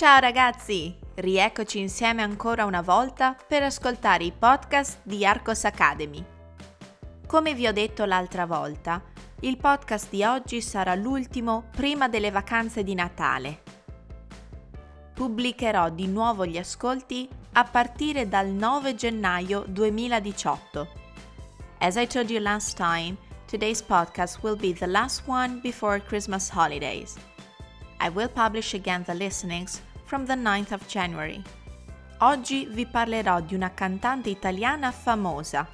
Ciao ragazzi! Rieccoci insieme ancora una volta per ascoltare i podcast di Arcos Academy. Come vi ho detto l'altra volta, il podcast di oggi sarà l'ultimo prima delle vacanze di Natale. Pubblicherò di nuovo gli ascolti a partire dal 9 gennaio 2018. As I told you last time, today's podcast will be the last one before Christmas holidays. I will publish again the listenings from the 9th of January. Oggi vi parlerò di una cantante italiana famosa.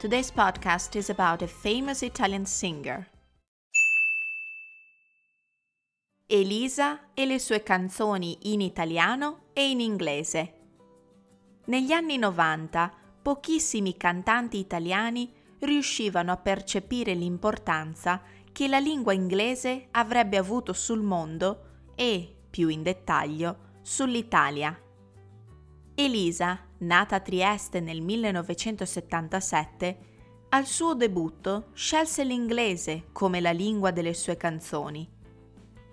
Today's podcast is about a famous Italian singer. Elisa e le sue canzoni in italiano e in inglese. Negli anni 90, pochissimi cantanti italiani riuscivano a percepire l'importanza che la lingua inglese avrebbe avuto sul mondo e, più in dettaglio, sull'Italia. Elisa, nata a Trieste nel 1977, al suo debutto scelse l'inglese come la lingua delle sue canzoni.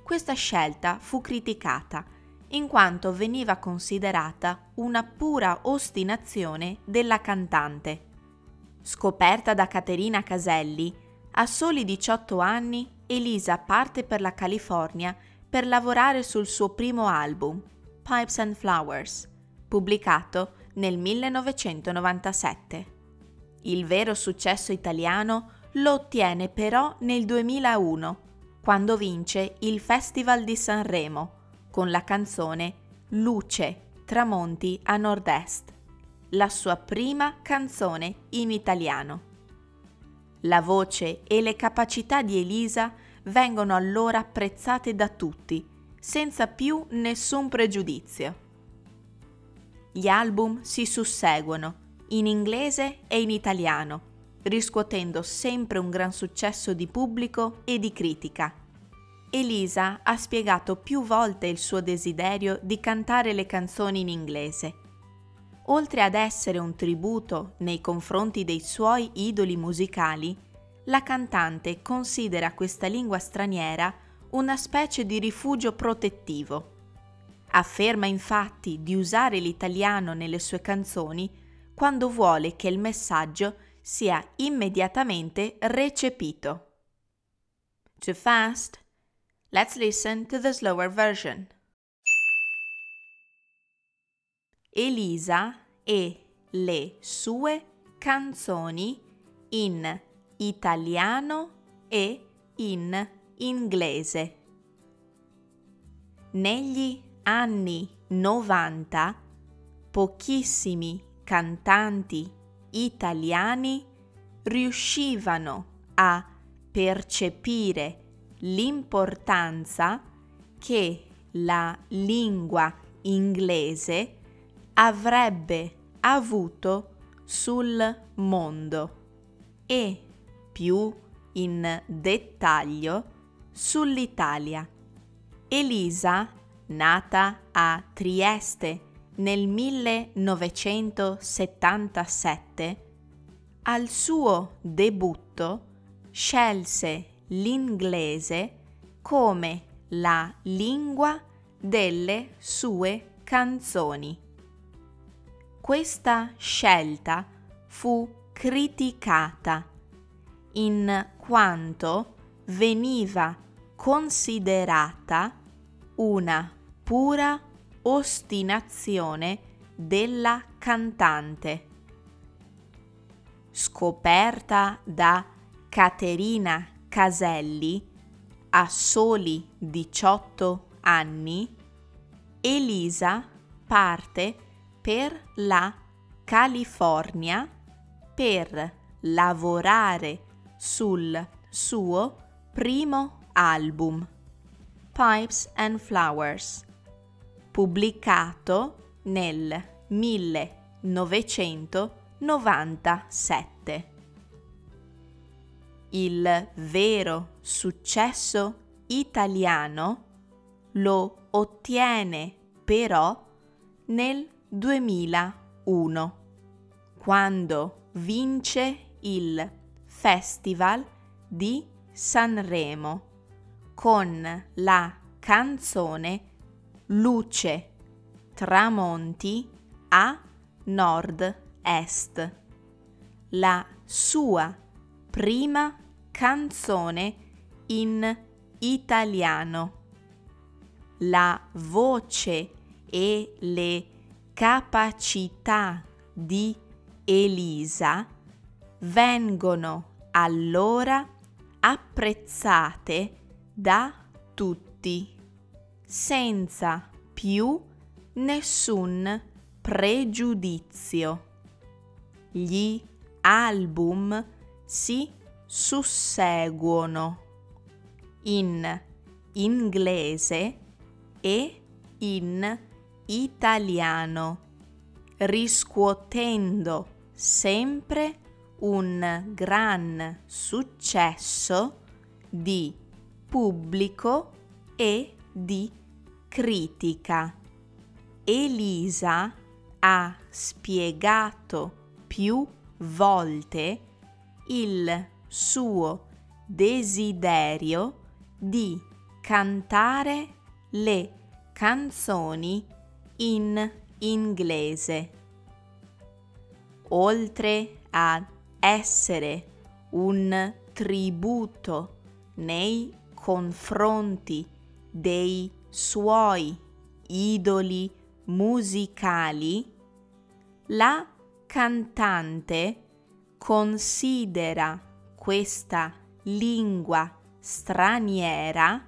Questa scelta fu criticata, in quanto veniva considerata una pura ostinazione della cantante. Scoperta da Caterina Caselli, a soli 18 anni Elisa parte per la California per lavorare sul suo primo album, Pipes and Flowers, pubblicato nel 1997. Il vero successo italiano lo ottiene però nel 2001, quando vince il Festival di Sanremo con la canzone Luce tramonti a nord-est, la sua prima canzone in italiano. La voce e le capacità di Elisa vengono allora apprezzate da tutti, senza più nessun pregiudizio. Gli album si susseguono, in inglese e in italiano, riscuotendo sempre un gran successo di pubblico e di critica. Elisa ha spiegato più volte il suo desiderio di cantare le canzoni in inglese. Oltre ad essere un tributo nei confronti dei suoi idoli musicali, la cantante considera questa lingua straniera una specie di rifugio protettivo. Afferma infatti di usare l'italiano nelle sue canzoni quando vuole che il messaggio sia immediatamente recepito. Too fast? Let's listen to the slower version. Elisa e le sue canzoni in italiano e in inglese. Negli anni 90, pochissimi cantanti italiani riuscivano a percepire l'importanza che la lingua inglese avrebbe avuto sul mondo e, più in dettaglio, sull'Italia. Elisa, nata a Trieste nel 1977, al suo debutto scelse l'inglese come la lingua delle sue canzoni. Questa scelta fu criticata in quanto veniva considerata una pura ostinazione della cantante. Scoperta da Caterina Caselli a soli 18 anni, Elisa parte per la California per lavorare sul suo primo album, Pipes and Flowers, pubblicato nel 1997. Il vero successo italiano lo ottiene però nel 2001, quando vince il Festival di Sanremo con la canzone Luce tramonti a nord-est. La sua prima canzone in italiano. La voce e le capacità di Elisa vengono allora apprezzate da tutti, senza più nessun pregiudizio. Gli album si susseguono in inglese e in italiano, riscuotendo sempre un gran successo di pubblico e di critica. Elisa ha spiegato più volte il suo desiderio di cantare le canzoni in inglese. Oltre a essere un tributo nei confronti dei suoi idoli musicali, la cantante considera questa lingua straniera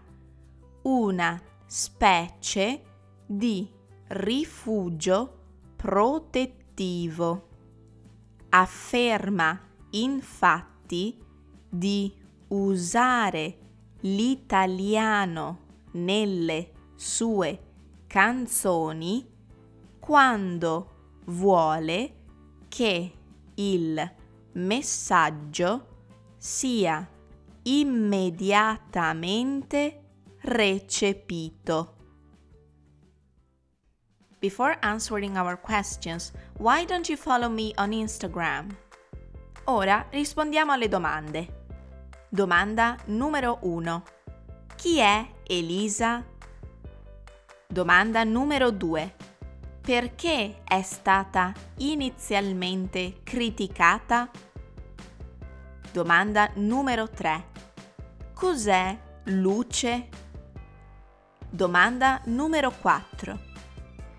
una specie di rifugio protettivo. Afferma infatti di usare l'italiano nelle sue canzoni quando vuole che il messaggio sia immediatamente recepito. Before answering our questions, why don't you follow me on Instagram? Ora rispondiamo alle domande. Domanda numero 1. Chi è Elisa? Domanda numero 2. Perché è stata inizialmente criticata? Domanda numero 3. Cos'è Luce? Domanda numero 4.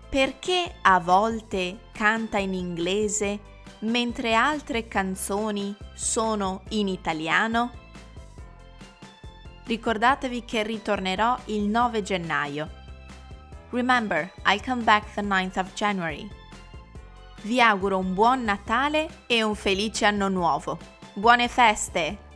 Perché a volte canta in inglese mentre altre canzoni sono in italiano? Ricordatevi che ritornerò il 9 gennaio. Remember, I'll come back the 9th of January. Vi auguro un buon Natale e un felice anno nuovo. Buone feste!